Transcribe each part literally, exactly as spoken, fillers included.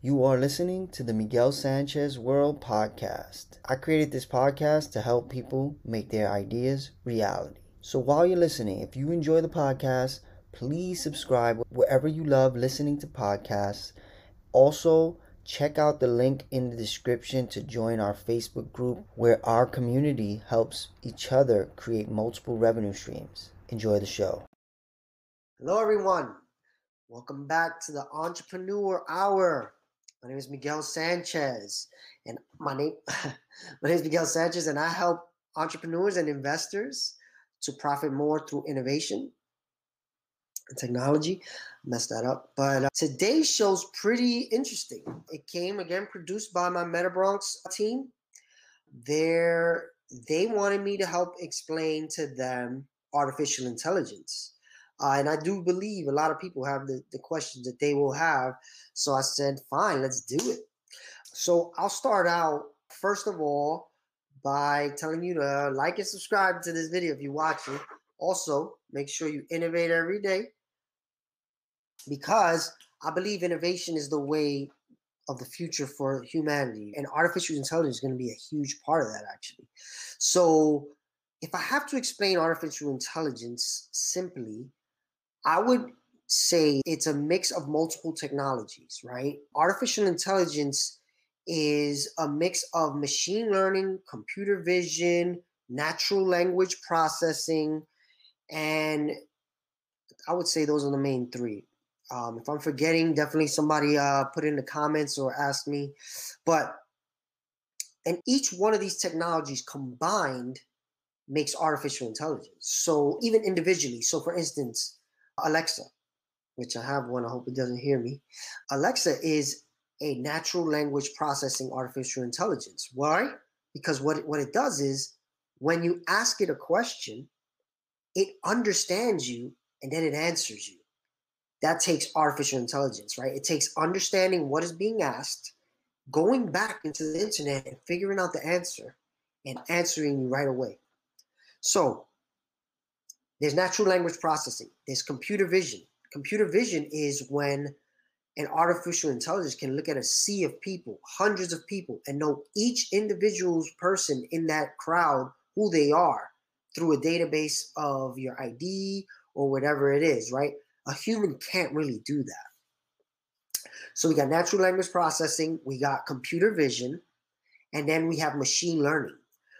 You are listening to the Miguel Sanchez World Podcast. I created this podcast to help people make their ideas reality. So while you're listening, if you enjoy the podcast, please subscribe wherever you love listening to podcasts. Also, check out the link in the description to join our Facebook group where our community helps each other create multiple revenue streams. Enjoy the show. Hello, everyone. Welcome back to the Entrepreneur Hour. My name is Miguel Sanchez, and my name, my name is Miguel Sanchez, and I help entrepreneurs and investors to profit more through innovation and technology. I messed that up, but uh, today's show's pretty interesting. It came again produced by my MetaBronx team. They're, they wanted me to help explain to them artificial intelligence. Uh, and I do believe a lot of people have the, the questions that they will have. So I said, fine, let's do it. So I'll start out, first of all, by telling you to like and subscribe to this video if you're watching. Also, make sure you innovate every day because I believe innovation is the way of the future for humanity. And artificial intelligence is going to be a huge part of that, actually. So if I have to explain artificial intelligence simply, I would say it's a mix of multiple technologies, right? Artificial intelligence is a mix of machine learning, computer vision, natural language processing, and I would say those are the main three. Um, if I'm forgetting, definitely somebody uh, put in the comments or ask me. But and each one of these technologies combined makes artificial intelligence. So even individually, so for instance, Alexa, which I have one, I hope it doesn't hear me. Alexa is a natural language processing artificial intelligence. Why? Because what it, what it does is when you ask it a question, it understands you and then it answers you. That takes artificial intelligence, right? It takes understanding what is being asked, going back into the internet and figuring out the answer and answering you right away. So there's natural language processing. There's computer vision. Computer vision is when an artificial intelligence can look at a sea of people, hundreds of people, and know each individual person in that crowd who they are through a database of your I D or whatever it is, right? A human can't really do that. So we got natural language processing. We got computer vision. And then we have machine learning.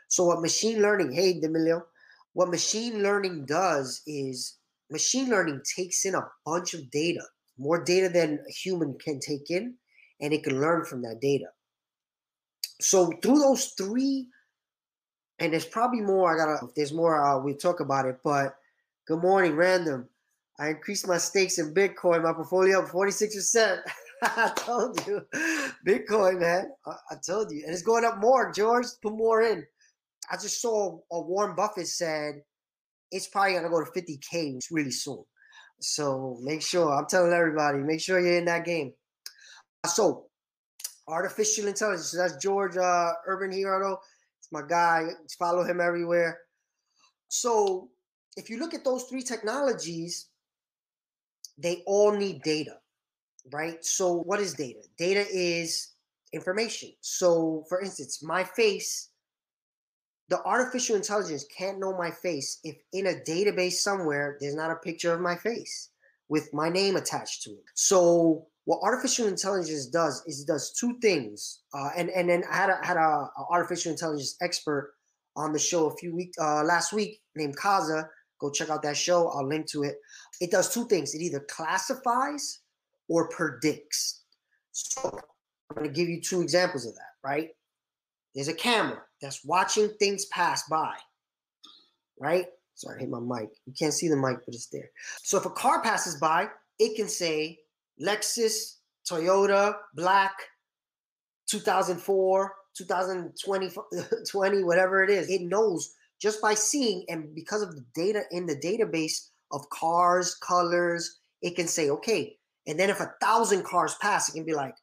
So what machine learning, hey, D'Amelio, what machine learning does is machine learning takes in a bunch of data, more data than a human can take in, and it can learn from that data. So through those three, and there's probably more, I gotta, if there's more, uh, we'll talk about it, but good morning, Random. I increased my stakes in Bitcoin, my portfolio up forty-six percent. I told you, Bitcoin, man, I, I told you. And it's going up more, George, put more in. I just saw a Warren Buffett said it's probably going to go to fifty K really soon. So make sure, I'm telling everybody, make sure you're in that game. So artificial intelligence, that's George uh, Urban Hirado. It's my guy. Follow him everywhere. So if you look at those three technologies, they all need data, right? So what is data? Data is information. So for instance, my face, the artificial intelligence can't know my face if in a database somewhere there's not a picture of my face with my name attached to it. So what artificial intelligence does is it does two things. Uh, and and then I had a, had a, a artificial intelligence expert on the show a few weeks uh, last week named Kaza. Go check out that show. I'll link to it. It does two things. It either classifies or predicts. So I'm going to give you two examples of that. Right? There's a camera that's watching things pass by, right? Sorry, I hit my mic. You can't see the mic, but it's there. So if a car passes by, it can say Lexus, Toyota, black, two thousand four, two thousand twenty, whatever it is. It knows just by seeing and because of the data in the database of cars, colors, it can say, okay. And then if a thousand cars pass, it can be like,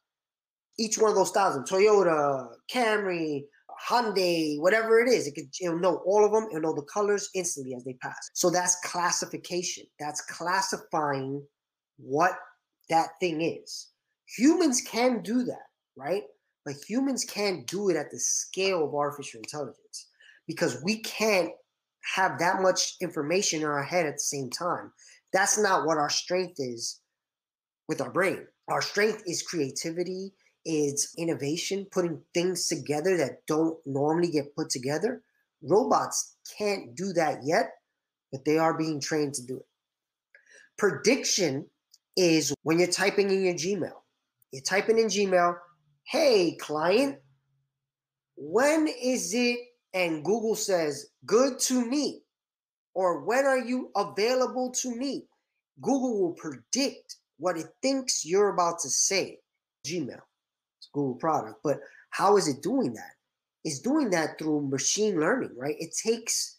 each one of those thousand, Toyota, Camry, Hyundai, whatever it is, it could, it'll know all of them. It'll know the colors instantly as they pass. So that's classification. That's classifying what that thing is. Humans can do that, right? But humans can't do it at the scale of artificial intelligence because we can't have that much information in our head at the same time. That's not what our strength is with our brain. Our strength is creativity, it's innovation, putting things together that don't normally get put together. Robots can't do that yet, but they are being trained to do it. Prediction is when you're typing in your Gmail. You're typing in Gmail, hey, client, when is it? And Google says, good to meet, or when are you available to meet? Google will predict what it thinks you're about to say. Gmail, it's a Google product, but how is it doing that? It's doing that through machine learning, right? It takes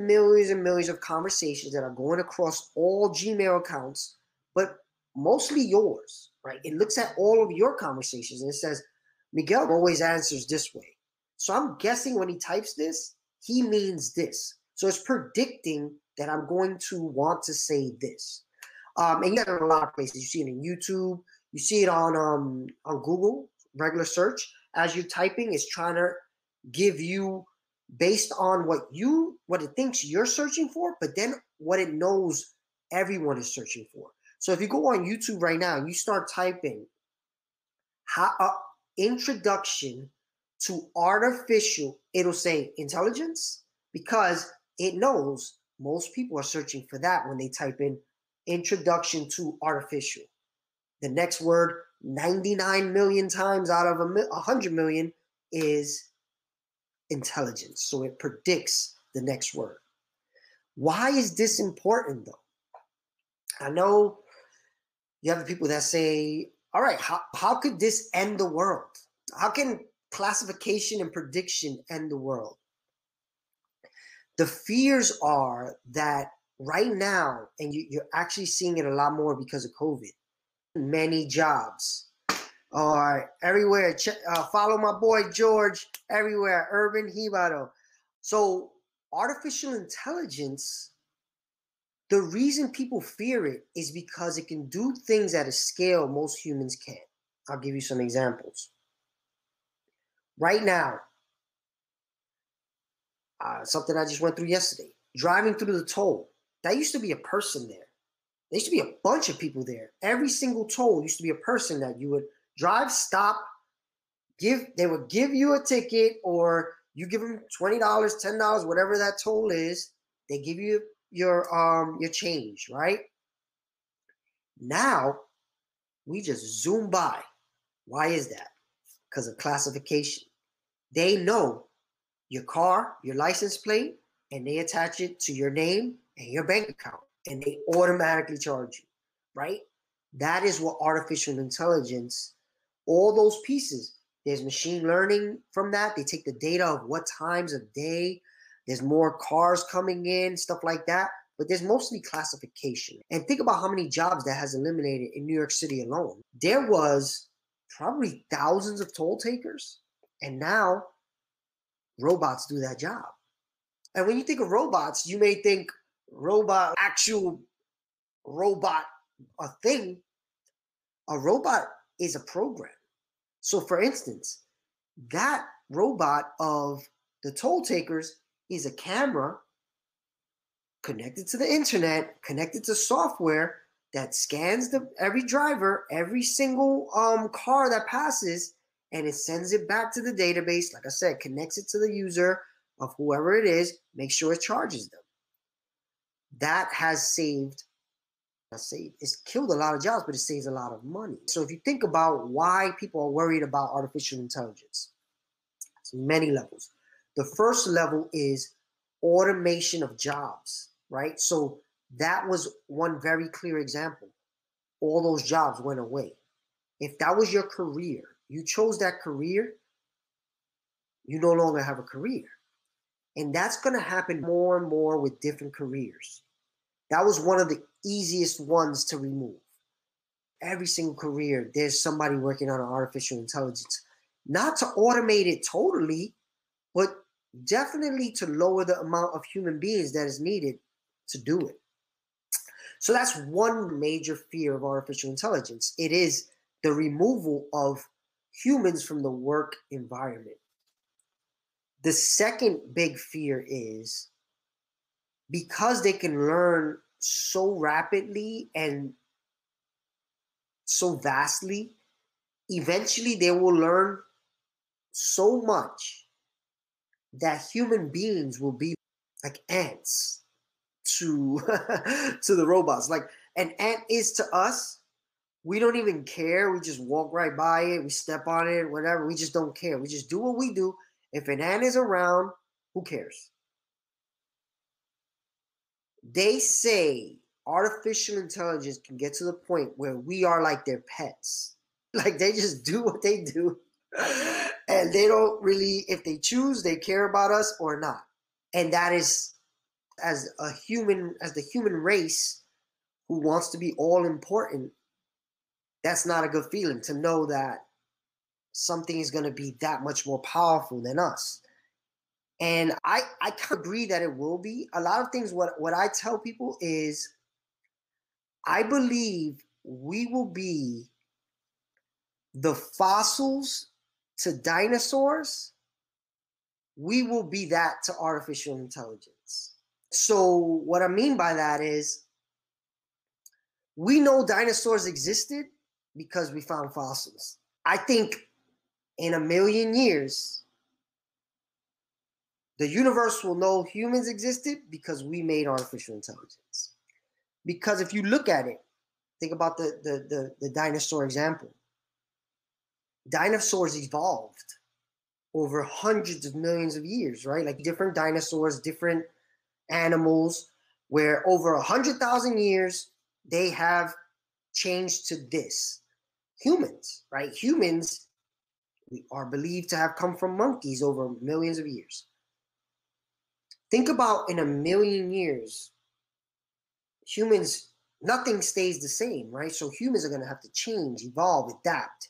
millions and millions of conversations that are going across all Gmail accounts, but mostly yours, right? It looks at all of your conversations and it says, Miguel always answers this way. So I'm guessing when he types this, he means this. So it's predicting that I'm going to want to say this. Um, and you got it in a lot of places. You see it in YouTube. You see it on um, on Google, regular search. As you're typing, it's trying to give you based on what you what it thinks you're searching for, but then what it knows everyone is searching for. So if you go on YouTube right now and you start typing how, uh, introduction to artificial, it'll say intelligence because it knows most people are searching for that when they type in introduction to artificial. The next word ninety-nine million times out of one hundred million is intelligence. So it predicts the next word. Why is this important though? I know you have the people that say, all right, how, how could this end the world? How can classification and prediction end the world? The fears are that right now, and you, you're actually seeing it a lot more because of COVID, many jobs are everywhere. Che- uh, follow my boy George everywhere, Urban Hirado. So artificial intelligence, the reason people fear it is because it can do things at a scale most humans can't. I'll give you some examples. Right now, uh, something I just went through yesterday, driving through the toll. That used to be a person there. There used to be a bunch of people there. Every single toll used to be a person that you would drive, stop, give. They would give you a ticket or you give them twenty dollars, ten dollars, whatever that toll is. They give you your um your change, right? Now, we just zoom by. Why is that? Because of classification. They know your car, your license plate, and they attach it to your name and your bank account, and they automatically charge you, right? That is what artificial intelligence, all those pieces, there's machine learning from that. They take the data of what times of day, there's more cars coming in, stuff like that, but there's mostly classification. And think about how many jobs that has eliminated in New York City alone. There was probably thousands of toll takers, and now robots do that job. And when you think of robots, you may think robot, actual robot, a thing. A robot is a program. So for instance, that robot of the toll takers is a camera connected to the internet, connected to software that scans the every driver, every single um, car that passes, and it sends it back to the database. Like I said, connects it to the user of whoever it is, makes sure it charges them. That has saved, I say, it's killed a lot of jobs, but it saves a lot of money. So if you think about why people are worried about artificial intelligence, it's many levels. The first level is automation of jobs, right? So that was one very clear example. All those jobs went away. If that was your career, you chose that career, you no longer have a career. And that's going to happen more and more with different careers. That was one of the easiest ones to remove. Every single career, there's somebody working on artificial intelligence. Not to automate it totally, but definitely to lower the amount of human beings that is needed to do it. So that's one major fear of artificial intelligence. It is the removal of humans from the work environment. The second big fear is because they can learn so rapidly and so vastly, eventually they will learn so much that human beings will be like ants to to the robots. Like an ant is to us, we don't even care. We just walk right by it. We step on it, whatever. We just don't care. We just do what we do. If an ant is around, who cares? They say artificial intelligence can get to the point where we are like their pets. Like they just do what they do. And they don't really, if they choose, they care about us or not. And that is, as a human, as the human race who wants to be all important, that's not a good feeling to know that something is going to be that much more powerful than us. And I, I can agree that it will be. A lot of things, what, what I tell people is, I believe we will be the fossils to dinosaurs. We will be that to artificial intelligence. So what I mean by that is, we know dinosaurs existed because we found fossils. I think in a million years, the universe will know humans existed because we made artificial intelligence. Because if you look at it, think about the, the, the, the dinosaur example. Dinosaurs evolved over hundreds of millions of years, right? Like different dinosaurs, different animals, where over one hundred thousand years, they have changed to this. Humans, right? Humans are believed to have come from monkeys over millions of years. Think about in a million years, humans, nothing stays the same, right? So humans are going to have to change, evolve, adapt,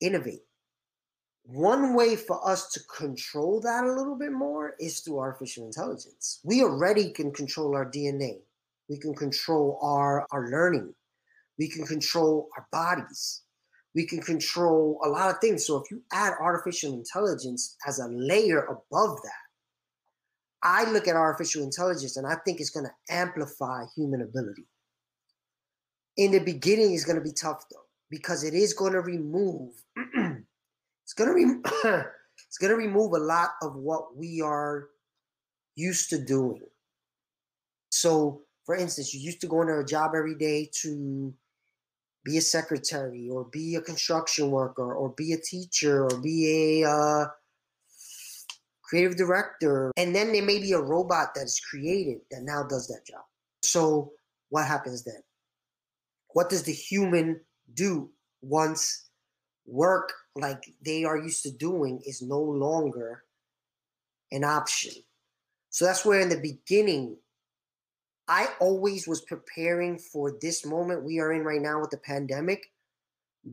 innovate. One way for us to control that a little bit more is through artificial intelligence. We already can control our D N A. We can control our, our learning. We can control our bodies. We can control a lot of things. So if you add artificial intelligence as a layer above that, I look at artificial intelligence and I think it's going to amplify human ability. In the beginning, it's going to be tough though, because it is going to remove, it's going to re- it's going to remove a lot of what we are used to doing. So for instance, you used to go into a job every day to be a secretary or be a construction worker or be a teacher or be a uh, creative director. And then there may be a robot that's created that now does that job. So what happens then? What does the human do once work like they are used to doing is no longer an option? So that's where in the beginning, I always was preparing for this moment we are in right now with the pandemic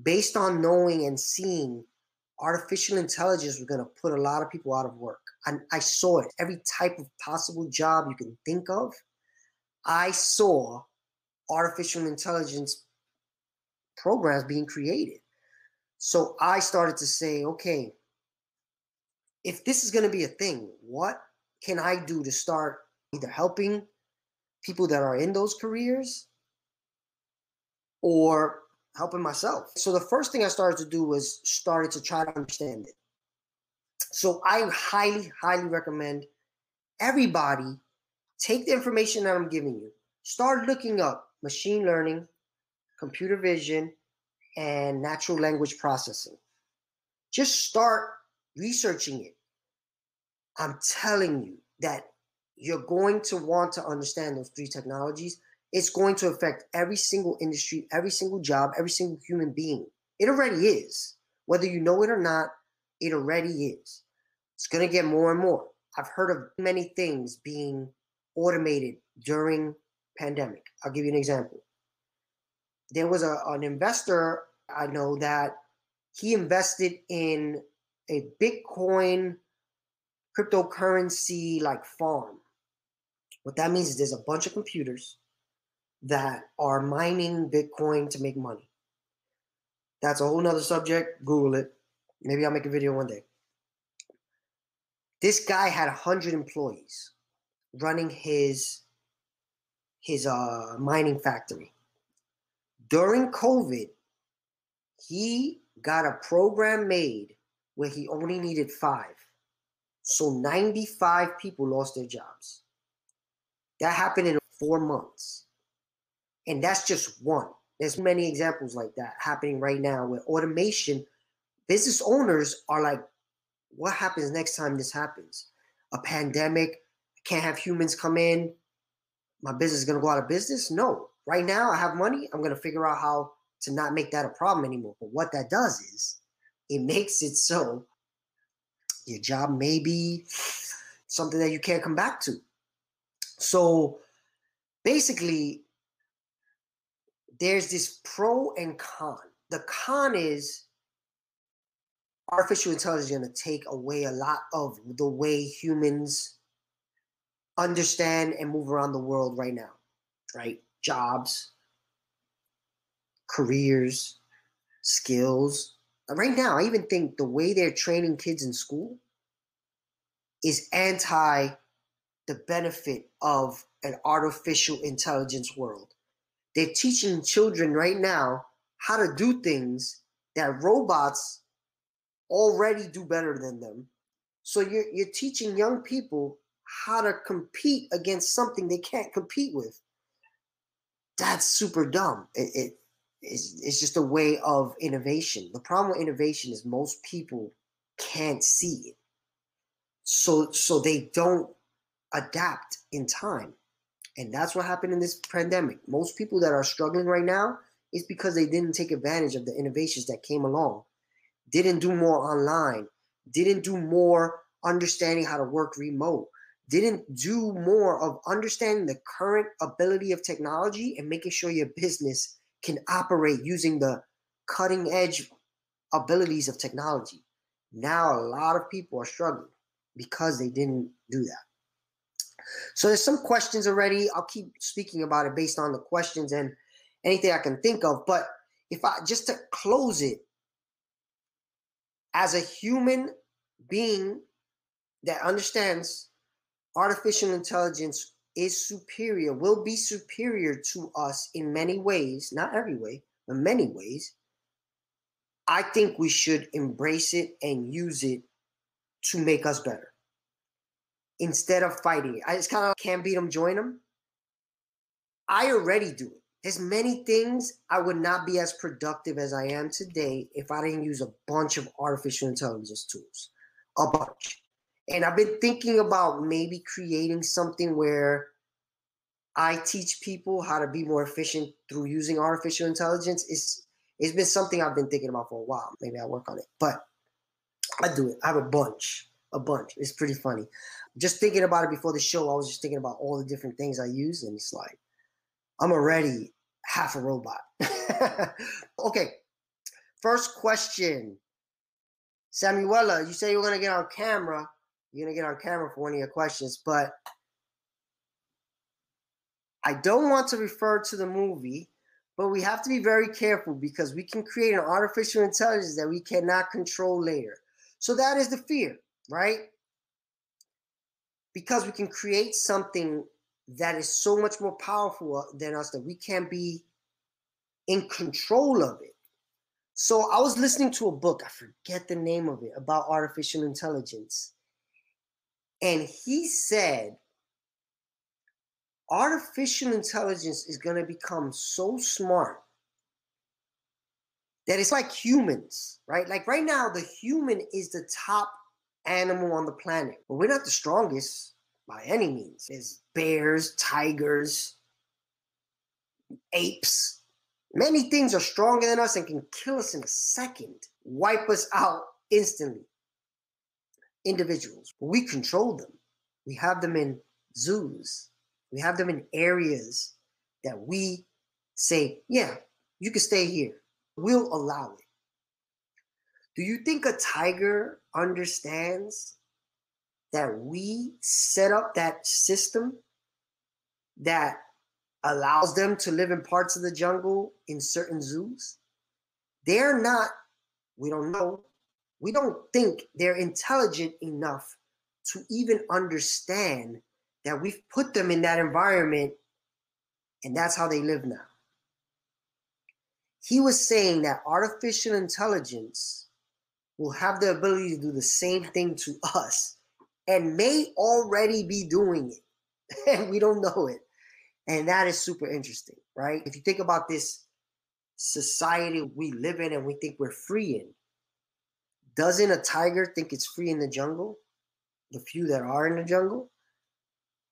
based on knowing and seeing artificial intelligence was going to put a lot of people out of work. And I saw it. Every type of possible job you can think of, I saw artificial intelligence programs being created. So I started to say, okay, if this is going to be a thing, what can I do to start either helping people that are in those careers or helping myself? So the first thing I started to do was started to try to understand it. So I highly, highly recommend everybody take the information that I'm giving you. Start looking up machine learning, computer vision, and natural language processing. Just start researching it. I'm telling you that you're going to want to understand those three technologies. It's going to affect every single industry, every single job, every single human being. It already is. Whether you know it or not, it already is. It's going to get more and more. I've heard of many things being automated during pandemic. I'll give you an example. There was a, an investor I know that he invested in a Bitcoin cryptocurrency like farm. What that means is there's a bunch of computers that are mining Bitcoin to make money. That's a whole nother subject. Google it. Maybe I'll make a video one day. This guy had one hundred employees running his, his uh, mining factory. During COVID, he got a program made where he only needed five. So ninety-five people lost their jobs. That happened in four months. And that's just one. There's many examples like that happening right now where automation, business owners are like, what happens next time this happens? A pandemic, I can't have humans come in. My business is going to go out of business? No. Right now I have money. I'm going to figure out how to not make that a problem anymore. But what that does is it makes it so your job may be something that you can't come back to. So basically, there's this pro and con. The con is artificial intelligence is going to take away a lot of the way humans understand and move around the world right now, right? Jobs, careers, skills. Right now, I even think the way they're training kids in school is anti the benefit of an artificial intelligence world. They're teaching children right now how to do things that robots already do better than them. So you're, you're teaching young people how to compete against something they can't compete with. That's super dumb. It, it, it's, it's just a way of innovation. The problem with innovation is most people can't see it. So, so they don't adapt in time. And that's what happened in this pandemic. Most people that are struggling right now is because they didn't take advantage of the innovations that came along, didn't do more online, didn't do more understanding how to work remote, didn't do more of understanding the current ability of technology and making sure your business can operate using the cutting edge abilities of technology. Now a lot of people are struggling because they didn't do that. So there's some questions already. I'll keep speaking about it based on the questions and anything I can think of. But if I just to close it, as a human being that understands artificial intelligence is superior, will be superior to us in many ways, not every way, but many ways, I think we should embrace it and use it to make us better. Instead of fighting it. I just kind of can't beat them, join them. I already do it. There's many things I would not be as productive as I am today if I didn't use a bunch of artificial intelligence tools, a bunch. And I've been thinking about maybe creating something where I teach people how to be more efficient through using artificial intelligence. It's, it's been something I've been thinking about for a while. Maybe I'll work on it, but I do it. I have a bunch. A bunch. It's pretty funny. Just thinking about it before the show, I was just thinking about all the different things I use, and it's like, I'm already half a robot. Okay. First question. Samuela, you say you're going to get on camera. You're going to get on camera for one of your questions, but I don't want to refer to the movie, but we have to be very careful because we can create an artificial intelligence that we cannot control later. So that is the fear. Right? Because we can create something that is so much more powerful than us that we can't be in control of it. So I was listening to a book, I forget the name of it, about artificial intelligence. And he said, artificial intelligence is going to become so smart that it's like humans, right? Like right now, the human is the top animal on the planet. But we're not the strongest by any means. There's bears, tigers, apes. Many things are stronger than us and can kill us in a second, wipe us out instantly. Individuals, we control them. We have them in zoos. We have them in areas that we say, yeah, you can stay here. We'll allow it. Do you think a tiger understands that we set up that system that allows them to live in parts of the jungle in certain zoos? They're not, we don't know, we don't think they're intelligent enough to even understand that we've put them in that environment and that's how they live now. He was saying that artificial intelligence will have the ability to do the same thing to us and may already be doing it. And we don't know it. And that is super interesting, right? If you think about this society we live in and we think we're free in, doesn't a tiger think it's free in the jungle? The few that are in the jungle?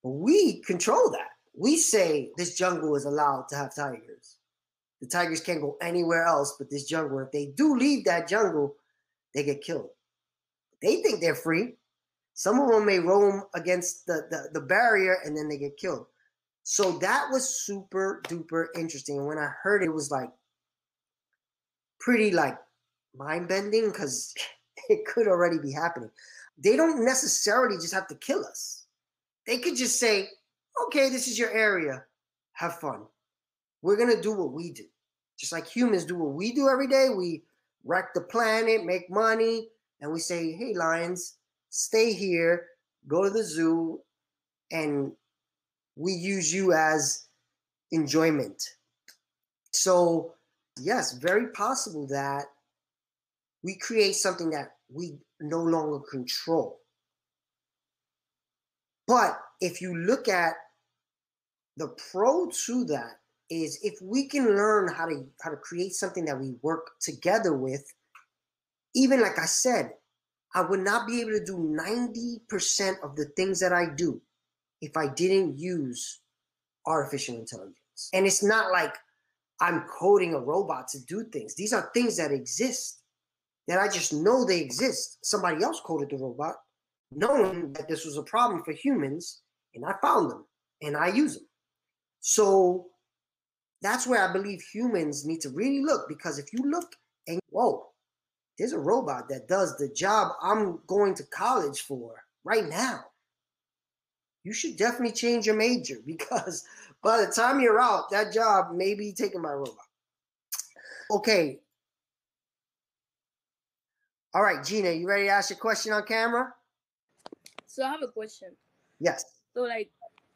We control that. We say this jungle is allowed to have tigers. The tigers can't go anywhere else but this jungle. If they do leave that jungle, they get killed. They think they're free. Some of them may roam against the, the, the barrier and then they get killed. So that was super duper interesting. And when I heard it, it was like pretty like mind bending because it could already be happening. They don't necessarily just have to kill us. They could just say, okay, this is your area. Have fun. We're going to do what we do. Just like humans do what we do every day. We wreck the planet, make money, and we say, hey, lions, stay here, go to the zoo, and we use you as enjoyment. So, yes, very possible that we create something that we no longer control. But if you look at the pro to that, is if we can learn how to how to create something that we work together with, even like I said, I would not be able to do ninety percent of the things that I do if I didn't use artificial intelligence. And it's not like I'm coding a robot to do things. These are things that exist, that I just know they exist. Somebody else coded the robot knowing that this was a problem for humans, and I found them, and I use them. So that's where I believe humans need to really look, because if you look and, whoa, there's a robot that does the job I'm going to college for right now. You should definitely change your major, because by the time you're out, that job may be taken by a robot. Okay. All right, Gina, you ready to ask your question on camera? So I have a question. Yes. So like,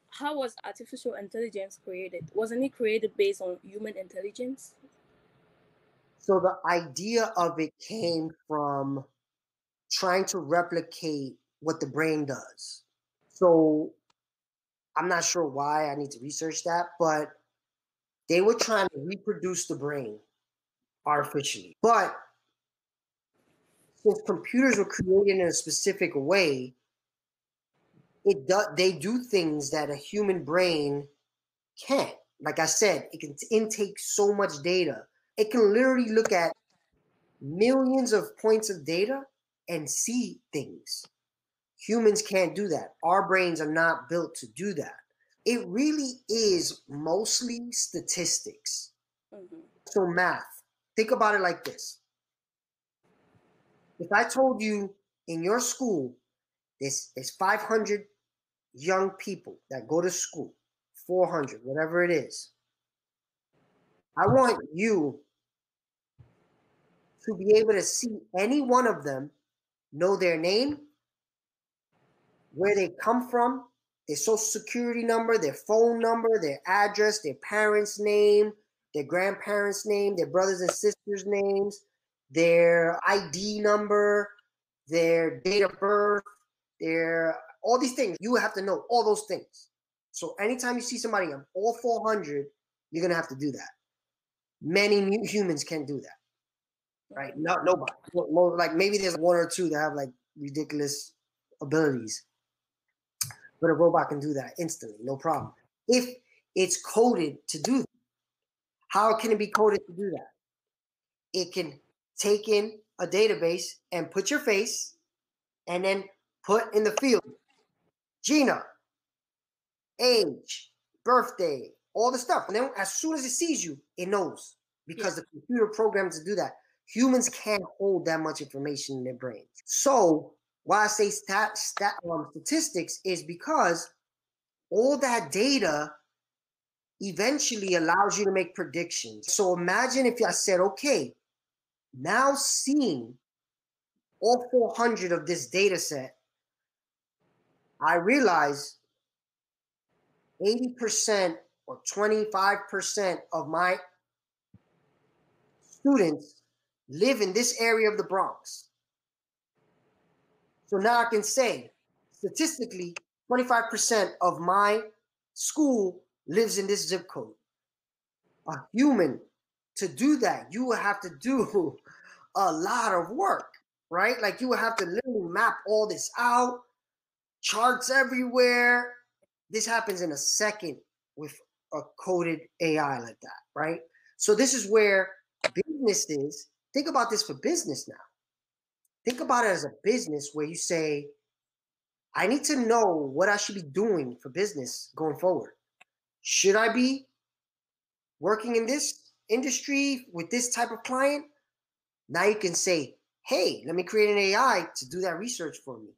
how was artificial intelligence created? Wasn't it created based on human intelligence? So the idea of it came from trying to replicate what the brain does. So I'm not sure why, I need to research that, but they were trying to reproduce the brain artificially. But since computers were created in a specific way, It do, they do things that a human brain can't. Like I said, it can intake so much data. It can literally look at millions of points of data and see things. Humans can't do that. Our brains are not built to do that. It really is mostly statistics. Mm-hmm. So math. Think about it like this. If I told you in your school, there's, there's five hundred young people that go to school, four hundred, whatever it is. I want you to be able to see any one of them, know their name, where they come from, their social security number, their phone number, their address, their parents' name, their grandparents' name, their brothers and sisters' names, their I D number, their date of birth, their all these things. You have to know all those things. So anytime you see somebody on all four hundred, you're going to have to do that. Many new humans can't do that, right? Not nobody. Like maybe there's one or two that have like ridiculous abilities, but a robot can do that instantly, no problem. If it's coded to do that. How can it be coded to do that? It can take in a database and put your face and then put in the field, Gina, age, birthday, all the stuff. And then as soon as it sees you, it knows, because yeah. The computer programmed to do that. Humans can't hold that much information in their brains. So why I say stat, stat, um, statistics is because all that data eventually allows you to make predictions. So imagine if I said, okay, now seeing all four hundred of this data set, I realize eighty percent or twenty-five percent of my students live in this area of the Bronx. So now I can say, statistically, twenty-five percent of my school lives in this zip code. A human, to do that, you will have to do a lot of work, right? Like you will have to literally map all this out, charts everywhere. This happens in a second with a coded A I like that, right? So this is where business is. Think about this for business now. Think about it as a business where you say, I need to know what I should be doing for business going forward. Should I be working in this industry with this type of client? Now you can say, hey, let me create an A I to do that research for me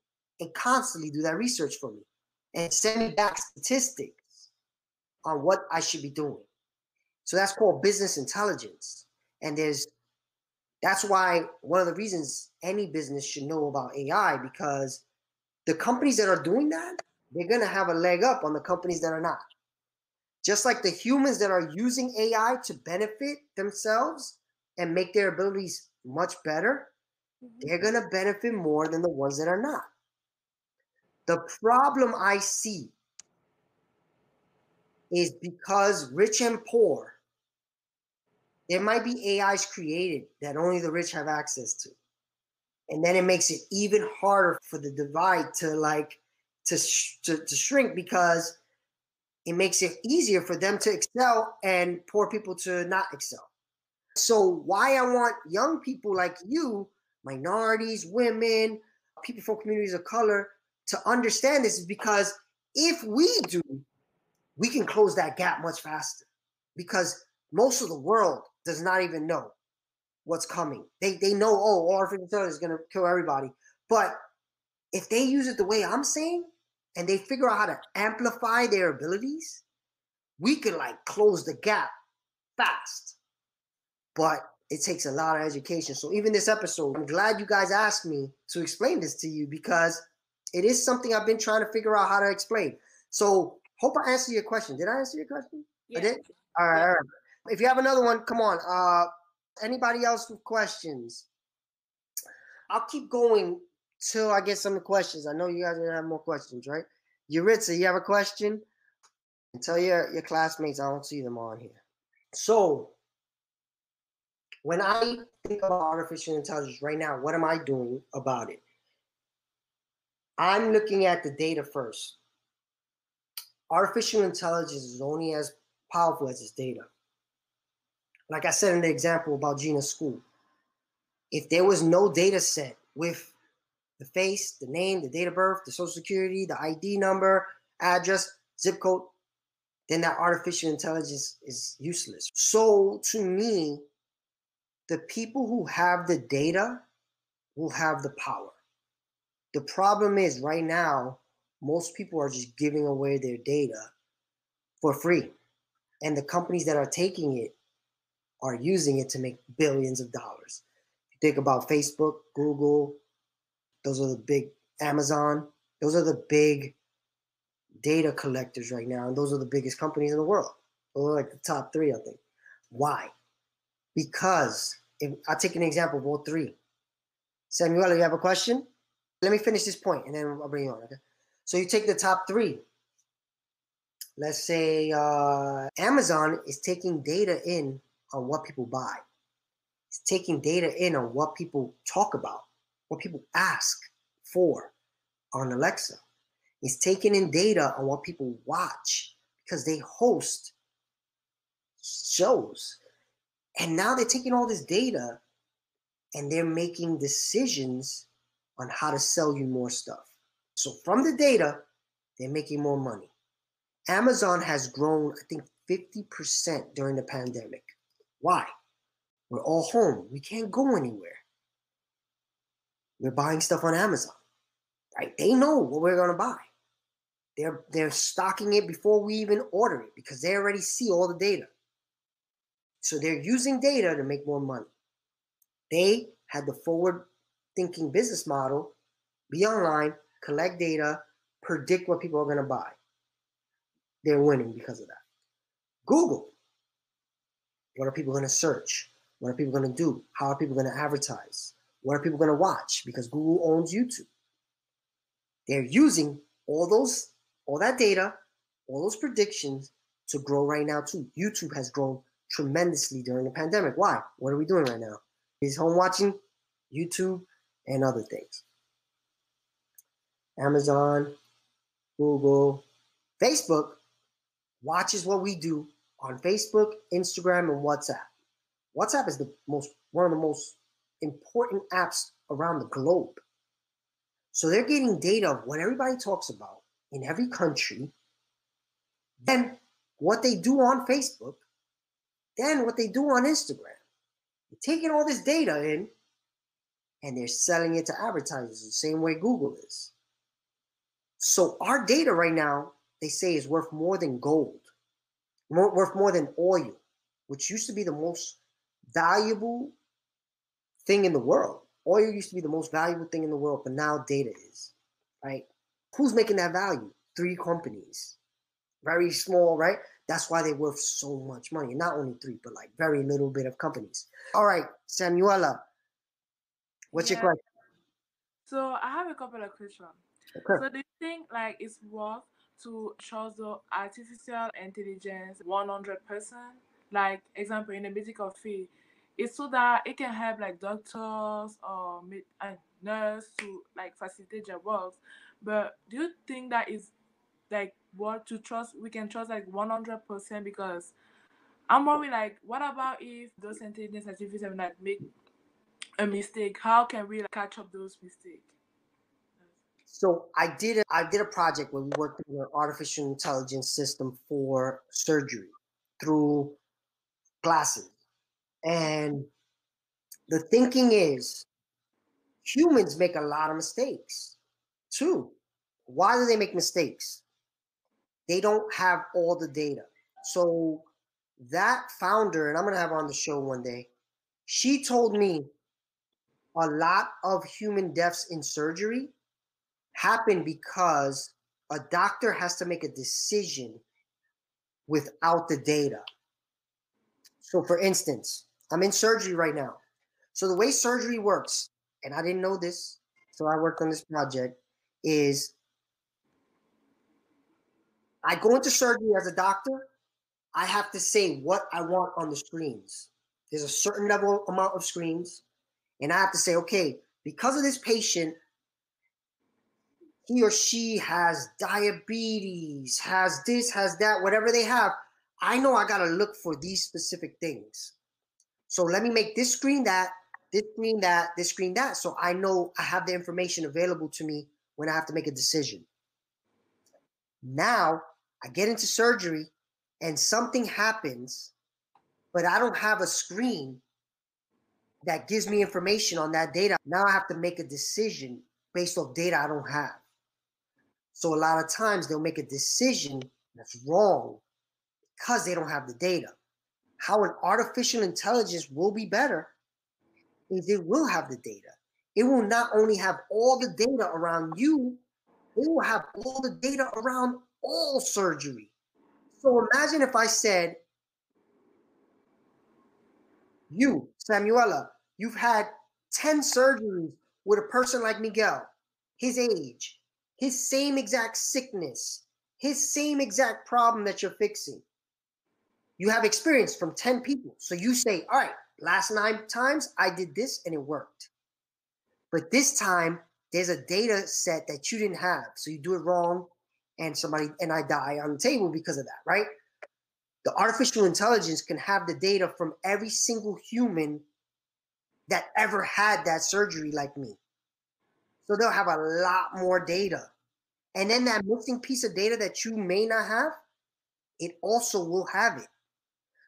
and constantly do that research for me and send me back statistics on what I should be doing. So that's called business intelligence. And there's that's why one of the reasons any business should know about A I, because the companies that are doing that, they're going to have a leg up on the companies that are not. Just like the humans that are using A I to benefit themselves and make their abilities much better, they're going to benefit more than the ones that are not. The problem I see is because rich and poor, there might be A Is created that only the rich have access to. And then it makes it even harder for the divide to like to, sh to, to shrink, because it makes it easier for them to excel and poor people to not excel. So why I want young people like you, minorities, women, people from communities of color, to understand this is because if we do, we can close that gap much faster, because most of the world does not even know what's coming. They they know, oh, artificial intelligence is going to kill everybody. But if they use it the way I'm saying, and they figure out how to amplify their abilities, we could like close the gap fast. But it takes a lot of education. So even this episode, I'm glad you guys asked me to explain this to you, because it is something I've been trying to figure out how to explain. So hope I answered your question. Did I answer your question? Yeah. I did? All right, yeah. All right. If you have another one, come on. Uh, Anybody else with questions? I'll keep going till I get some questions. I know you guys are gonna have more questions, right? Yuritza, you have a question? And tell your, your classmates I don't see them on here. So when I think about artificial intelligence right now, what am I doing about it? I'm looking at the data first. Artificial intelligence is only as powerful as its data. Like I said in the example about Gina's school, if there was no data set with the face, the name, the date of birth, the social security, the I D number, address, zip code, then that artificial intelligence is useless. So to me, the people who have the data will have the power. The problem is right now, most people are just giving away their data for free. And the companies that are taking it are using it to make billions of dollars. You think about Facebook, Google, those are the big, Amazon, those are the big data collectors right now, and those are the biggest companies in the world. Those are like the top three, I think. Why? Because, if I'll take an example of all three. Samuela, you have a question? Let me finish this point, and then I'll bring you on, okay? So you take the top three. Let's say uh, Amazon is taking data in on what people buy. It's taking data in on what people talk about, what people ask for on Alexa. It's taking in data on what people watch because they host shows. And now they're taking all this data and they're making decisions on how to sell you more stuff. So from the data, they're making more money. Amazon has grown, I think, fifty percent during the pandemic. Why? We're all home. We can't go anywhere. We're buying stuff on Amazon, right? They know what we're going to buy. They're, they're stocking it before we even order it because they already see all the data. So they're using data to make more money. They had the forward-thinking business model, be online, collect data, predict what people are going to buy. They're winning because of that. Google, what are people going to search? What are people going to do? How are people going to advertise? What are people going to watch? Because Google owns YouTube. They're using all those, all that data, all those predictions to grow right now too. YouTube has grown tremendously during the pandemic. Why? What are we doing right now? He's home watching YouTube and other things. Amazon, Google, Facebook watches what we do on Facebook, Instagram, and WhatsApp. WhatsApp is the most one of the most important apps around the globe. So they're getting data of what everybody talks about in every country, then what they do on Facebook, then what they do on Instagram. They're taking all this data in and they're selling it to advertisers the same way Google is. So our data right now, they say, is worth more than gold, more, worth more than oil, which used to be the most valuable thing in the world. Oil used to be the most valuable thing in the world, but now data is, right? Who's making that value? Three companies. Very small, right? That's why they're worth so much money. Not only three, but like very little bit of companies. All right, Samuela, what's yeah. your question? So I have a couple of questions. Okay. So do you think like it's worth to trust the artificial intelligence one hundred percent? Like, example, in the medical field, it's so that it can help like doctors or med- and nurses to like facilitate their work. But do you think that is like what to trust? We can trust like one hundred percent, because I'm worried like, what about if those intelligence artificial like make a mistake? How can we like, catch up those mistakes? So I did a, I did a project where we worked with an artificial intelligence system for surgery through glasses. And the thinking is humans make a lot of mistakes too. Why do they make mistakes? They don't have all the data. So that founder, and I'm going to have her on the show one day, she told me a lot of human deaths in surgery happen because a doctor has to make a decision without the data. So for instance, I'm in surgery right now. So the way surgery works, and I didn't know this, so I worked on this project, is I go into surgery as a doctor, I have to say what I want on the screens. There's a certain level amount of screens, and I have to say, okay, because of this patient, he or she has diabetes, has this, has that, whatever they have. I know I got to look for these specific things. So let me make this screen that, this screen that, this screen that. So I know I have the information available to me when I have to make a decision. Now I get into surgery and something happens, but I don't have a screen that gives me information on that data. Now I have to make a decision based off data I don't have. So a lot of times they'll make a decision that's wrong because they don't have the data. How an artificial intelligence will be better is it will have the data. It will not only have all the data around you, it will have all the data around all surgery. So imagine if I said, you, Samuela, you've had ten surgeries with a person like Miguel, his age, his same exact sickness, his same exact problem that you're fixing. You have experience from ten people. So you say, all right, last nine times I did this and it worked. But this time there's a data set that you didn't have. So you do it wrong and somebody, and I die on the table because of that, right? The artificial intelligence can have the data from every single human that ever had that surgery like me. So they'll have a lot more data. And then that missing piece of data that you may not have, it also will have it.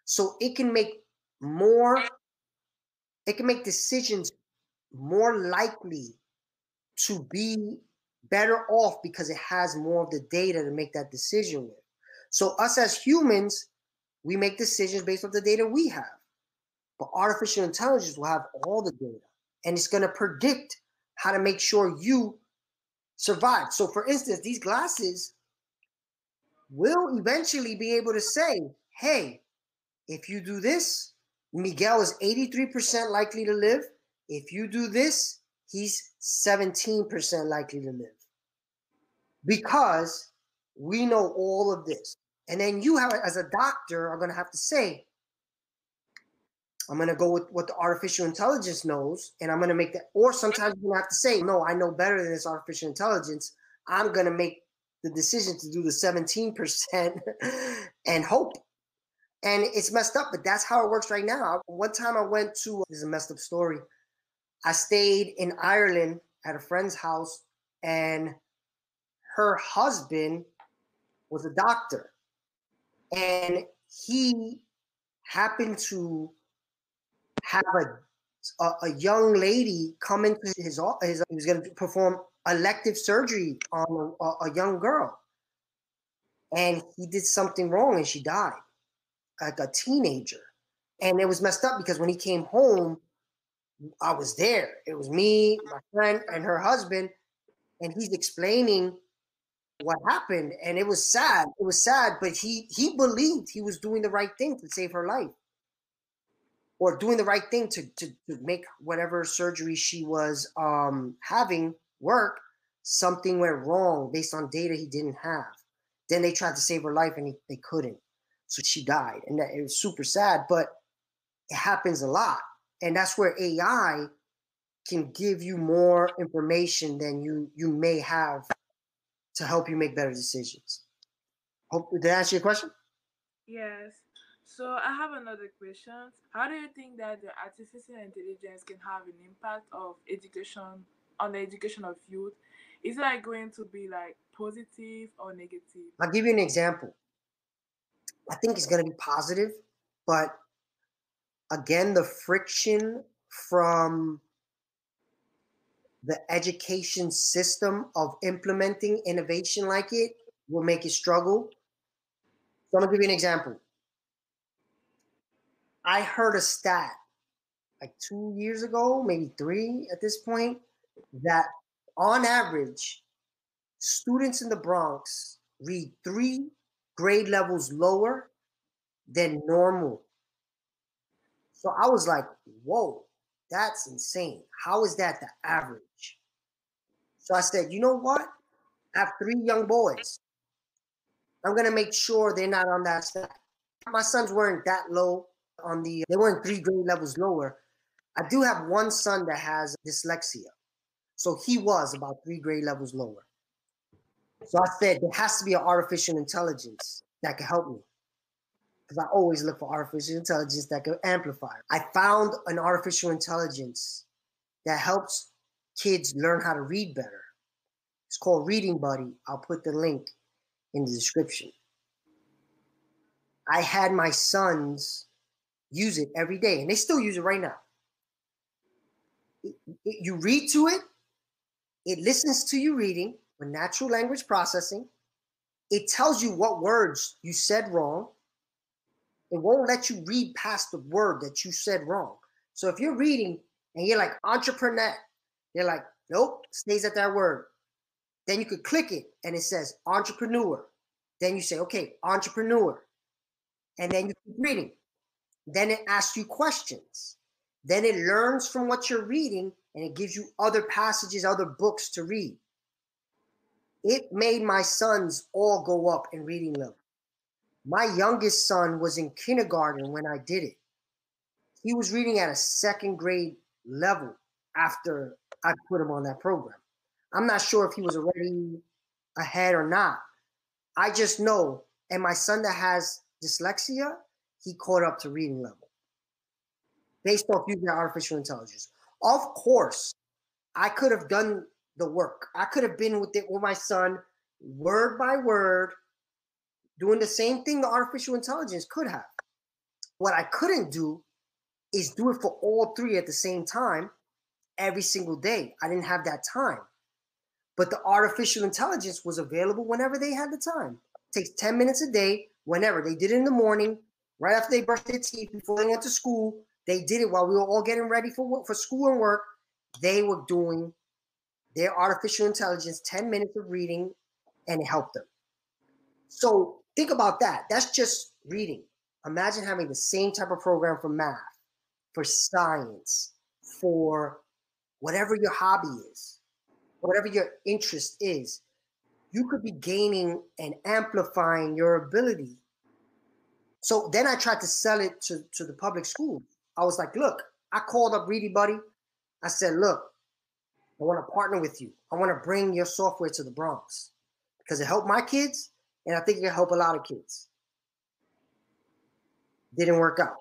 So it can make more, it can make decisions more likely to be better off because it has more of the data to make that decision with. So us as humans, we make decisions based on the data we have. But artificial intelligence will have all the data, and it's going to predict how to make sure you survive. So, for instance, these glasses will eventually be able to say, hey, if you do this, Miguel is eighty-three percent likely to live. If you do this, he's seventeen percent likely to live. Because we know all of this. And then you, have, as a doctor, are going to have to say, I'm going to go with what the artificial intelligence knows, and I'm going to make that. Or sometimes you're going to have to say, no, I know better than this artificial intelligence. I'm going to make the decision to do the seventeen percent and hope. And it's messed up, but that's how it works right now. One time I went to, this is a messed up story. I stayed in Ireland at a friend's house, and her husband was a doctor. And he happened to have a, a, a young lady come into his office. He was going to perform elective surgery on a, a young girl. And he did something wrong, and she died, like a teenager. And it was messed up because when he came home, I was there. It was me, my friend, and her husband. And he's explaining what happened. And it was sad. It was sad, but he, he believed he was doing the right thing to save her life, or doing the right thing to, to, to make whatever surgery she was um, having work. Something went wrong based on data he didn't have. Then they tried to save her life, and he, they couldn't. So she died, and that, it was super sad, but it happens a lot. And that's where A I can give you more information than you, you may have to help you make better decisions. Hope, did I answer your question? Yes. So I have another question. How do you think that the artificial intelligence can have an impact of education on the education of youth? Is it like going to be like positive or negative? I'll give you an example. I think it's going to be positive, but again, the friction from the education system of implementing innovation like it will make it struggle. So I'm going to give you an example. I heard a stat like two years ago, maybe three at this point, that on average, students in the Bronx read three grade levels lower than normal. So I was like, whoa, that's insane. How is that the average? So I said, you know what? I have three young boys. I'm going to make sure they're not on that stat. My sons weren't that low on the, they weren't three grade levels lower. I do have one son that has dyslexia. So he was about three grade levels lower. So I said, there has to be an artificial intelligence that can help me, because I always look for artificial intelligence that can amplify. I found an artificial intelligence that helps kids learn how to read better. It's called Reading Buddy. I'll put the link in the description. I had my sons use it every day, and they still use it right now. It, it, you read to it, it listens to you reading, for natural language processing. It tells you what words you said wrong. It won't let you read past the word that you said wrong. So if you're reading and you're like entrepreneur, they're like, nope, stays at that word. Then you could click it and it says entrepreneur. Then you say, okay, entrepreneur. And then you keep reading. Then it asks you questions. Then it learns from what you're reading, and it gives you other passages, other books to read. It made my sons all go up in reading level. My youngest son was in kindergarten when I did it. He was reading at a second grade level after I put him on that program. I'm not sure if he was already ahead or not. I just know, and my son that has dyslexia, he caught up to reading level based off using artificial intelligence. Of course, I could have done the work. I could have been with it with my son, word by word, doing the same thing the artificial intelligence could have. What I couldn't do is do it for all three at the same time, every single day. I didn't have that time. But the artificial intelligence was available whenever they had the time. It takes ten minutes a day, whenever. They did it in the morning, right after they brushed their teeth, before they went to school. They did it while we were all getting ready for for school and work. They were doing their artificial intelligence, ten minutes of reading, and it helped them. So think about that. That's just reading. Imagine having the same type of program for math, for science, for whatever your hobby is, whatever your interest is. You could be gaining and amplifying your ability. So then I tried to sell it to, to the public school. I was like, look, I called up Reading Buddy. I said, look, I want to partner with you. I want to bring your software to the Bronx because it helped my kids, and I think it will help a lot of kids. Didn't work out.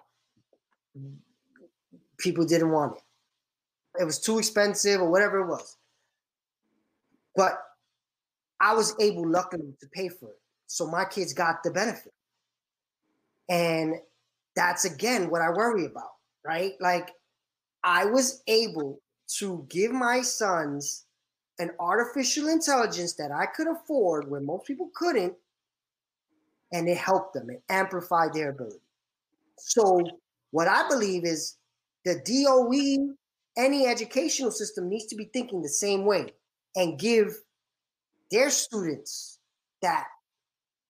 People didn't want it. It was too expensive or whatever it was. But I was able, luckily, to pay for it. So my kids got the benefit. And that's, again, what I worry about, right? Like, I was able to give my sons an artificial intelligence that I could afford when most people couldn't, and it helped them. It amplified their ability. So what I believe is the D O E, any educational system, needs to be thinking the same way and give their students that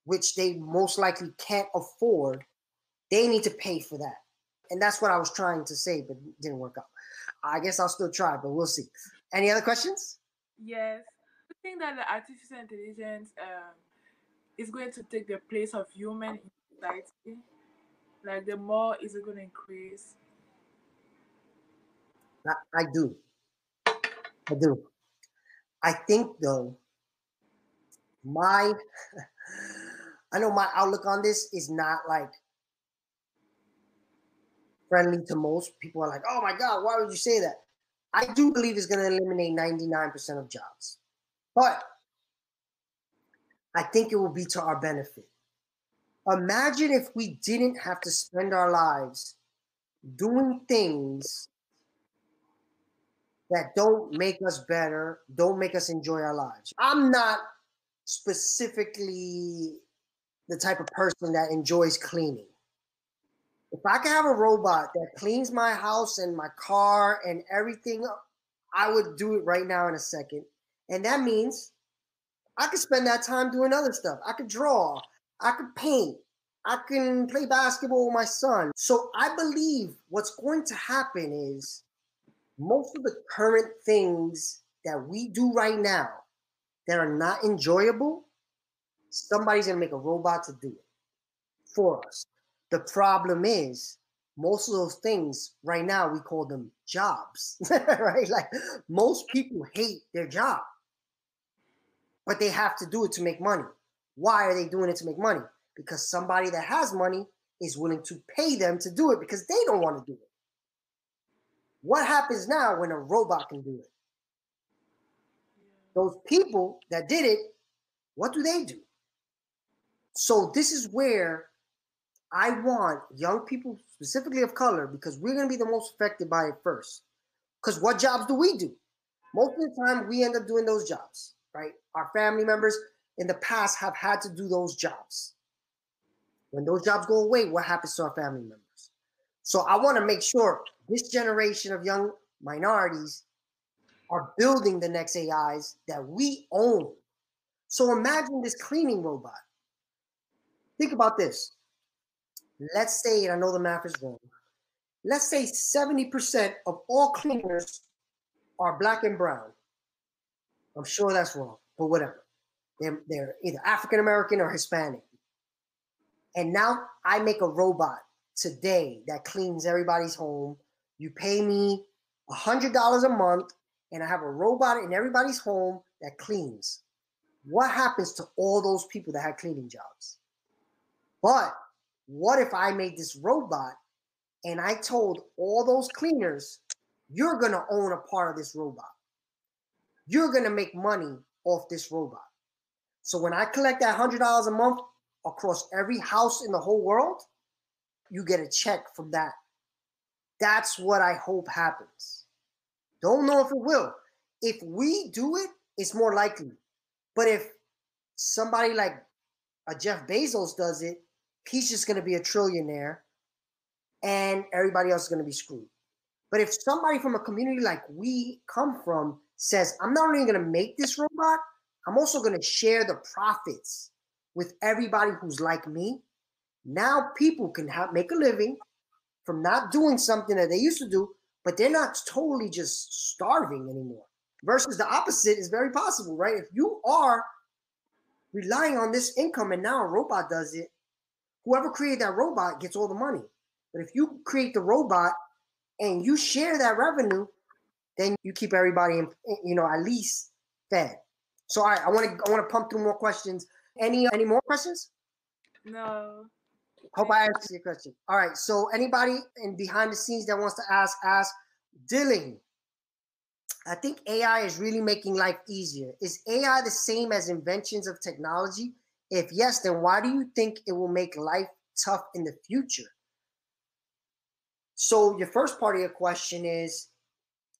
which they most likely can't afford. They need to pay for that. And that's what I was trying to say, but it didn't work out. I guess I'll still try, but we'll see. Any other questions? Yes. Do you think that the artificial intelligence um, is going to take the place of human in society? Like, the more is it going to increase? I, I do. I do. I think, though, my, I know my outlook on this is not like friendly to most. People are like, oh my God, why would you say that? I do believe it's going to eliminate ninety-nine percent of jobs, but I think it will be to our benefit. Imagine if we didn't have to spend our lives doing things that don't make us better, don't make us enjoy our lives. I'm not specifically the type of person that enjoys cleaning. If I could have a robot that cleans my house and my car and everything, I would do it right now in a second. And that means I could spend that time doing other stuff. I could draw. I could paint. I can play basketball with my son. So I believe what's going to happen is most of the current things that we do right now that are not enjoyable, somebody's gonna make a robot to do it for us. The problem is most of those things right now, we call them jobs, right? Like, most people hate their job, but they have to do it to make money. Why are they doing it to make money? Because somebody that has money is willing to pay them to do it because they don't want to do it. What happens now when a robot can do it? Those people that did it, what do they do? So this is where I want young people, specifically of color, because we're going to be the most affected by it first. Because what jobs do we do? Most of the time, we end up doing those jobs, right? Our family members in the past have had to do those jobs. When those jobs go away, what happens to our family members? So I want to make sure this generation of young minorities are building the next A Is that we own. So imagine this cleaning robot. Think about this. Let's say, and I know the math is wrong, let's say seventy percent of all cleaners are black and brown. I'm sure that's wrong, but whatever. They're, they're either African-American or Hispanic. And now I make a robot today that cleans everybody's home. You pay me one hundred dollars a month, and I have a robot in everybody's home that cleans. What happens to all those people that had cleaning jobs? But what if I made this robot and I told all those cleaners, you're going to own a part of this robot. You're going to make money off this robot. So when I collect that one hundred dollars a month across every house in the whole world, you get a check from that. That's what I hope happens. Don't know if it will. If we do it, it's more likely. But if somebody like a Jeff Bezos does it, he's just going to be a trillionaire and everybody else is going to be screwed. But if somebody from a community like we come from says, I'm not only going to make this robot, I'm also going to share the profits with everybody who's like me, now people can have, make a living from not doing something that they used to do, but they're not totally just starving anymore. Versus the opposite is very possible, right? If you are relying on this income and now a robot does it, whoever created that robot gets all the money. But if you create the robot and you share that revenue, then you keep everybody, in, you know, at least fed. So all right, I want to I want to pump through more questions. Any any more questions? No. Hope I answered your question. All right. So anybody in behind the scenes that wants to ask, ask. Dylan, I think A I is really making life easier. Is A I the same as inventions of technology? If yes, then why do you think it will make life tough in the future? So your first part of your question is,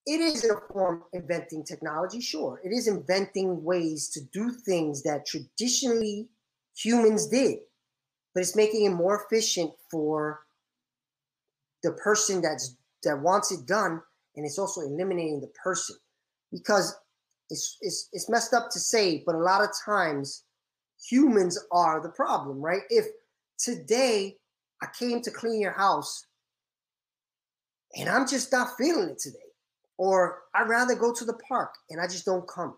it is in a form of inventing technology, sure. It is inventing ways to do things that traditionally humans did, but it's making it more efficient for the person that's that wants it done, and it's also eliminating the person. Because it's, it's, it's messed up to say, but a lot of times humans are the problem, right? If today I came to clean your house and I'm just not feeling it today, or I'd rather go to the park and I just don't come,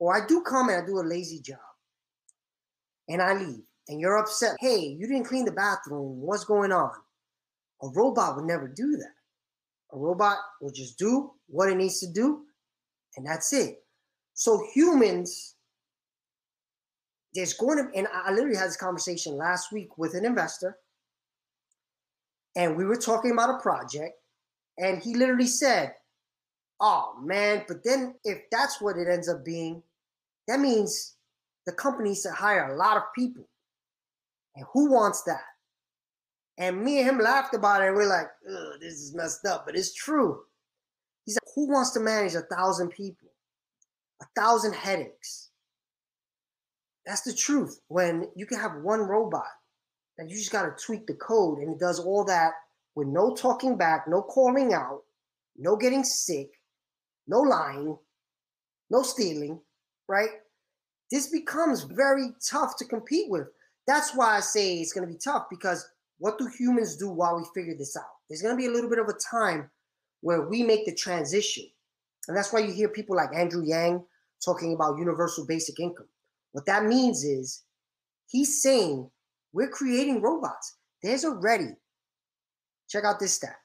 or I do come and I do a lazy job and I leave, and you're upset, hey, you didn't clean the bathroom, what's going on? A robot would never do that. A robot will just do what it needs to do, and that's it. So humans, there's going to, and I literally had this conversation last week with an investor, and we were talking about a project, and he literally said, oh man, but then if that's what it ends up being, that means the company needs to hire a lot of people. And who wants that? And me and him laughed about it, and we're like, ugh, this is messed up, but it's true. He's like, who wants to manage a thousand people? A thousand headaches? That's the truth. When you can have one robot that you just gotta tweak the code and it does all that with no talking back, no calling out, no getting sick, no lying, no stealing, right? This becomes very tough to compete with. That's why I say it's gonna be tough, because what do humans do while we figure this out? There's going to be a little bit of a time where we make the transition. And that's why you hear people like Andrew Yang talking about universal basic income. What that means is he's saying we're creating robots. There's already, check out this stat.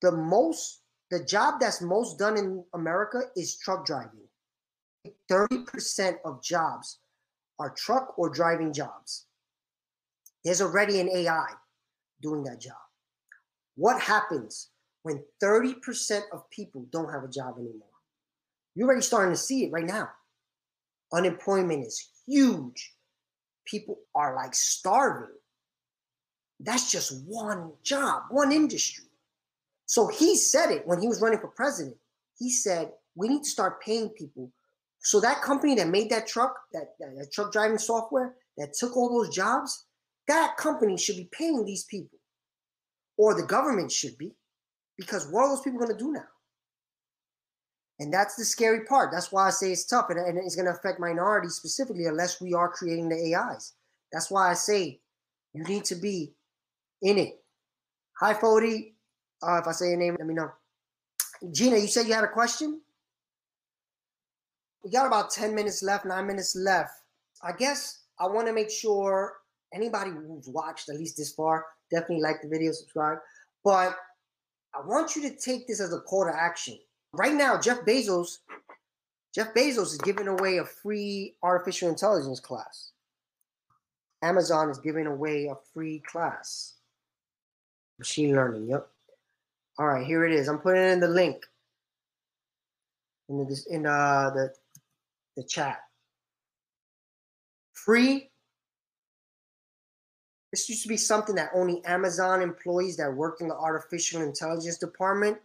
The most, the job that's most done in America is truck driving. thirty percent of jobs are truck or driving jobs. There's already an A I doing that job. What happens when thirty percent of people don't have a job anymore? You're already starting to see it right now. Unemployment is huge. People are like starving. That's just one job, one industry. So he said it when he was running for president. He said, we need to start paying people. So that company that made that truck, that, that, that truck driving software, that took all those jobs, that company should be paying these people, or the government should be, because what are those people going to do now? And that's the scary part. That's why I say it's tough, and, and it's going to affect minorities specifically unless we are creating the A Is. That's why I say you need to be in it. Hi, Fody. Uh, if I say your name, let me know. Gina, you said you had a question? We got about ten minutes left, nine minutes left. I guess I want to make sure anybody who's watched at least this far, definitely like the video, subscribe. But I want you to take this as a call to action. Right now, Jeff Bezos, Jeff Bezos is giving away a free artificial intelligence class. Amazon is giving away a free class. Machine learning, yep. All right, here it is. I'm putting in the link in the, in uh, the, the chat. Free. This used to be something that only Amazon employees that work in the artificial intelligence department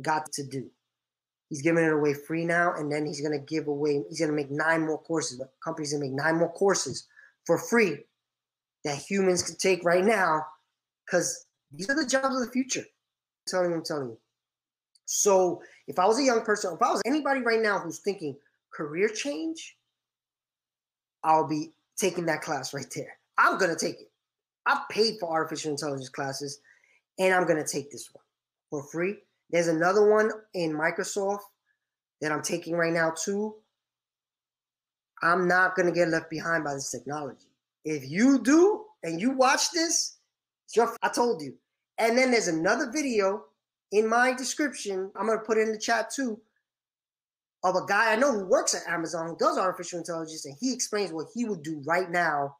got to do. He's giving it away free now, and then he's going to give away, he's going to make nine more courses. The company's going to make nine more courses for free that humans can take right now, because These are the jobs of the future. I'm telling you, I'm telling you. So if I was a young person, if I was anybody right now who's thinking career change, I'll be taking that class right there. I'm going to take it. I've paid for artificial intelligence classes, and I'm going to take this one for free. There's another one in Microsoft that I'm taking right now too. I'm not going to get left behind by this technology. If you do and you watch this, it's your f- I told you. And then there's another video in my description. I'm going to put it in the chat too, of a guy I know who works at Amazon who does artificial intelligence, and he explains what he would do right now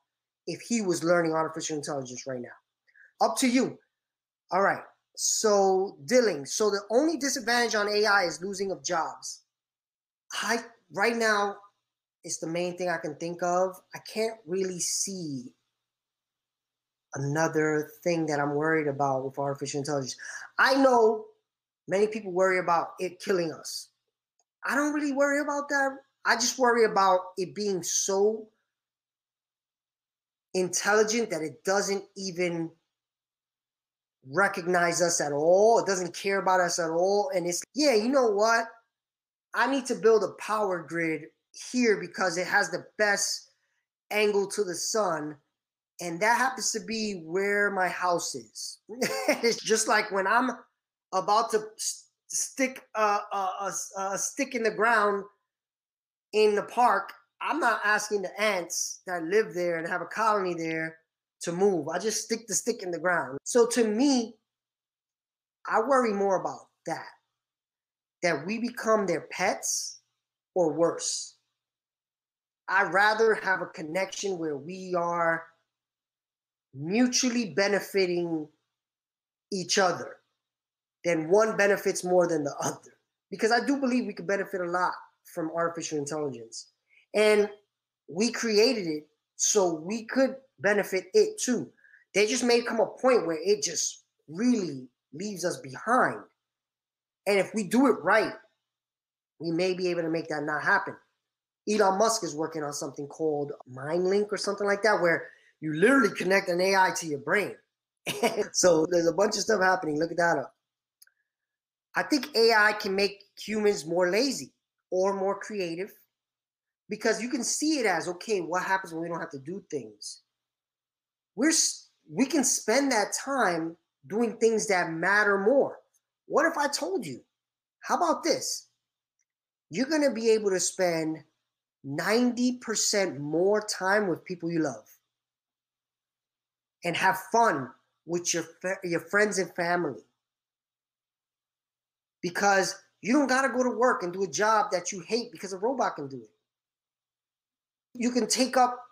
if he was learning artificial intelligence right now. Up to you. All right. So Dilling, so the only disadvantage on A I is losing of jobs. I right now, it's the main thing I can think of. I can't really see another thing that I'm worried about with artificial intelligence. I know many people worry about it killing us. I don't really worry about that. I just worry about it being so intelligent that it doesn't even recognize us at all. It doesn't care about us at all. And it's, yeah, you know what? I need to build a power grid here because it has the best angle to the sun. And that happens to be where my house is. It's just like when I'm about to st- stick a, a, a, a stick in the ground in the park, I'm not asking the ants that live there and have a colony there to move. I just stick the stick in the ground. So to me, I worry more about that, that we become their pets or worse. I'd rather have a connection where we are mutually benefiting each other than one benefits more than the other. Because I do believe we could benefit a lot from artificial intelligence. And we created it so we could benefit it too. There just may come a point where it just really leaves us behind. And if we do it right, we may be able to make that not happen. Elon Musk is working on something called MindLink or something like that, where you literally connect an A I to your brain. So there's a bunch of stuff happening. Look at that up. I think A I can make humans more lazy or more creative, because you can see it as, okay, what happens when we don't have to do things? We're, we can spend that time doing things that matter more. What if I told you, how about this? You're going to be able to spend ninety percent more time with people you love and have fun with your, your friends and family, because you don't got to go to work and do a job that you hate because a robot can do it. You can take up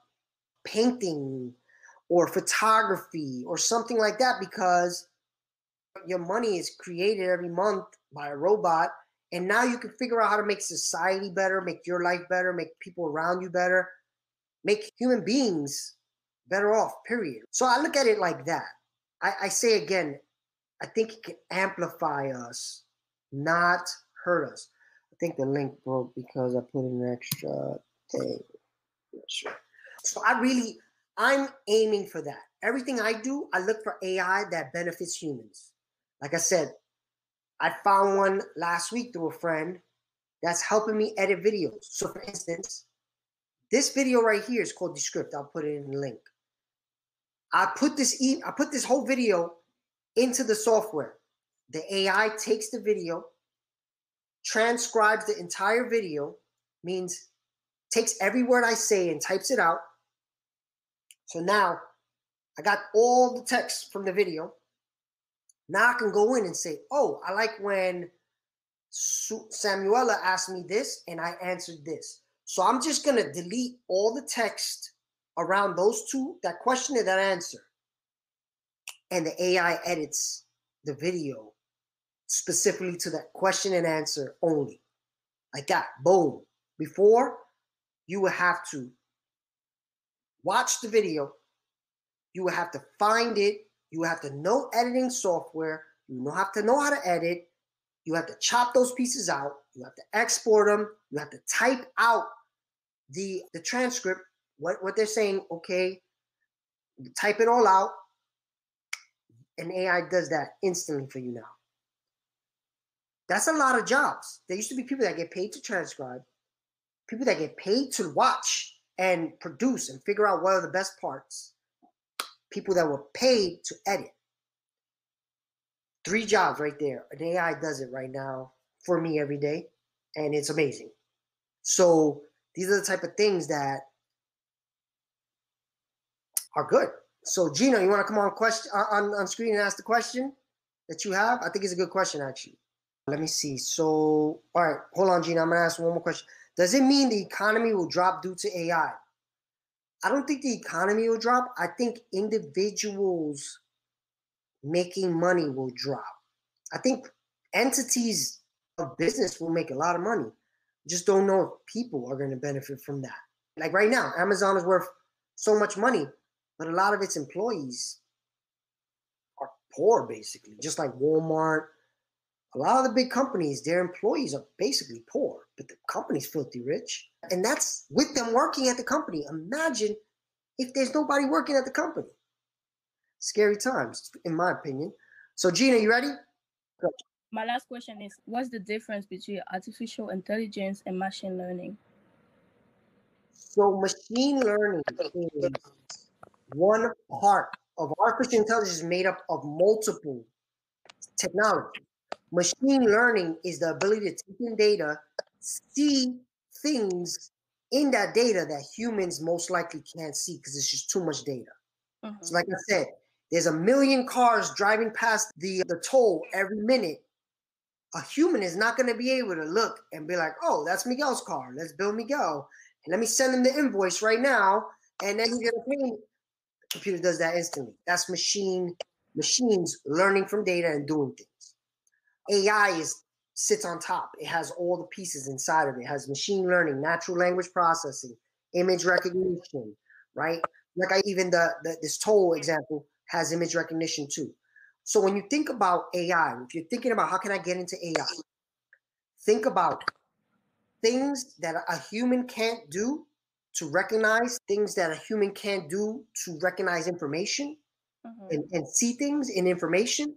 painting or photography or something like that because your money is created every month by a robot. And now you can figure out how to make society better, make your life better, make people around you better, make human beings better off, period. So I look at it like that. I, I say again, I think it can amplify us, not hurt us. I think the link broke because I put in an extra thing. Sure. So I really, I'm aiming for that. Everything I do, I look for A I that benefits humans. Like I said, I found one last week through a friend that's helping me edit videos. So for instance, this video right here is called Descript. I'll put it in the link. I put this, e- I put this whole video into the software. The A I takes the video, transcribes the entire video, means takes every word I say and types it out. So now I got all the text from the video. Now I can go in and say, oh, I like when Su- Samuela asked me this and I answered this. So I'm just going to delete all the text around those two, that question and that answer. And the A I edits the video specifically to that question and answer only. Like that. Boom. Before, you would have to watch the video. You would have to find it. You would have to know editing software. You have to know how to edit. You have to chop those pieces out. You have to export them. You have to type out the, the transcript, what, what they're saying. Okay, type it all out. and A I does that instantly for you now. That's a lot of jobs. There used to be people that get paid to transcribe, people that get paid to watch and produce and figure out what are the best parts, people that were paid to edit. Three jobs right there. An A I does it right now for me every day, and it's amazing. So these are the type of things that are good. So Gina, you want to come on question on, on screen and ask the question that you have? I think it's a good question, actually. Let me see. So, all right, hold on, Gina. I'm going to ask one more question. Does it mean the economy will drop due to A I? I don't think the economy will drop. I think individuals making money will drop. I think entities of business will make a lot of money. Just don't know if people are going to benefit from that. Like right now, Amazon is worth so much money, but a lot of its employees are poor, basically, just like Walmart. A lot of the big companies, their employees are basically poor, but the company's filthy rich. And that's with them working at the company. Imagine if there's nobody working at the company. Scary times, in my opinion. So, Gina, you ready? Go. My last question is, what's the difference between artificial intelligence and machine learning? So, machine learning is one part of artificial intelligence made up of multiple technologies. Machine learning is the ability to take in data, see things in that data that humans most likely can't see because it's just too much data. Mm-hmm. So like I said, there's a million cars driving past the, the toll every minute. A human is not going to be able to look and be like, oh, that's Miguel's car. Let's bill Miguel. And let me send him the invoice right now. And then he's going to pay me. The computer does that instantly. That's machine machines learning from data and doing things. A I is sits on top. It has all the pieces inside of it. It has machine learning, natural language processing, image recognition, right? Like I, even the, the this toll example has image recognition too. So when you think about A I, if you're thinking about how can I get into A I, think about things that a human can't do to recognize, things that a human can't do to recognize information mm-hmm. and, and see things in information,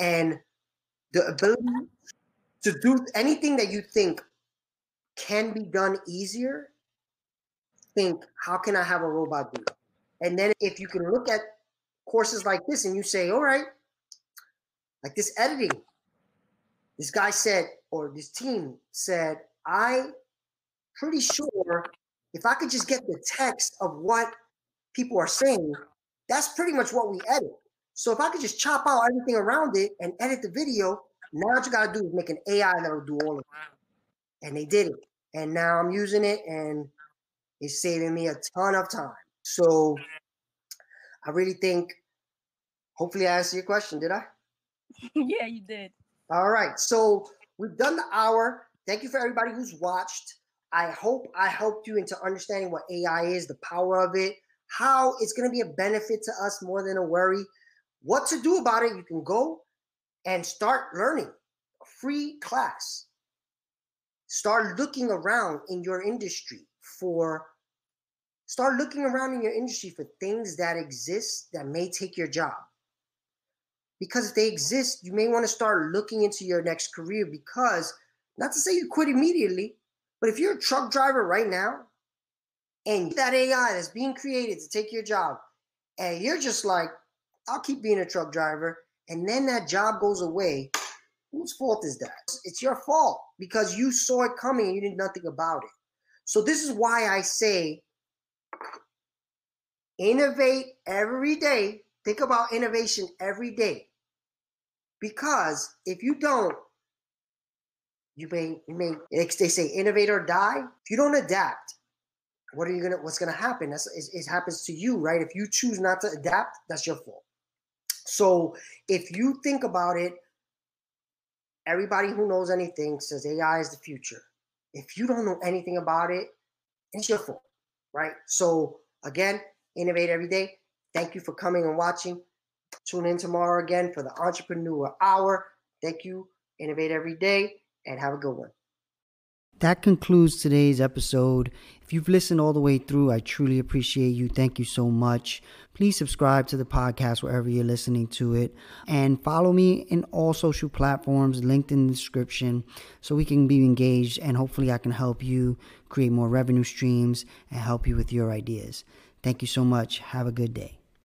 and the ability to do anything that you think can be done easier, think, how can I have a robot do it? And then if you can look at courses like this and you say, all right, like this editing, this guy said, or this team said, I'm pretty sure if I could just get the text of what people are saying, that's pretty much what we edit. So if I could just chop out everything around it and edit the video, now what you got to do is make an A I that'll do all of it. And they did it. And now I'm using it, and it's saving me a ton of time. So I really think, hopefully I answered your question. Did I? Yeah, you did. All right. So we've done the hour. Thank you for everybody who's watched. I hope I helped you into understanding what A I is, the power of it, how it's going to be a benefit to us more than a worry. What to do about it, you can go and start learning a free class. Start looking around in your industry for, start looking around in your industry for things that exist that may take your job. Because if they exist, you may want to start looking into your next career, because not to say you quit immediately, but if you're a truck driver right now and that A I that's being created to take your job, and you're just like, I'll keep being a truck driver, and then that job goes away, whose fault is that? It's your fault because you saw it coming and you did nothing about it. So this is why I say innovate every day. Think about innovation every day, because if you don't, you may, you may, they say innovate or die. If you don't adapt, what are you gonna, what's gonna happen? That's, it, it happens to you, right? If you choose not to adapt, that's your fault. So if you think about it, everybody who knows anything says A I is the future. If you don't know anything about it, it's your fault, right? So again, innovate every day. Thank you for coming and watching. Tune in tomorrow again for the Entrepreneur Hour. Thank you. Innovate every day and have a good one. That concludes today's episode. If you've listened all the way through, I truly appreciate you. Thank you so much. Please subscribe to the podcast wherever you're listening to it. And follow me in all social platforms, linked in the description, so we can be engaged. And hopefully I can help you create more revenue streams and help you with your ideas. Thank you so much. Have a good day.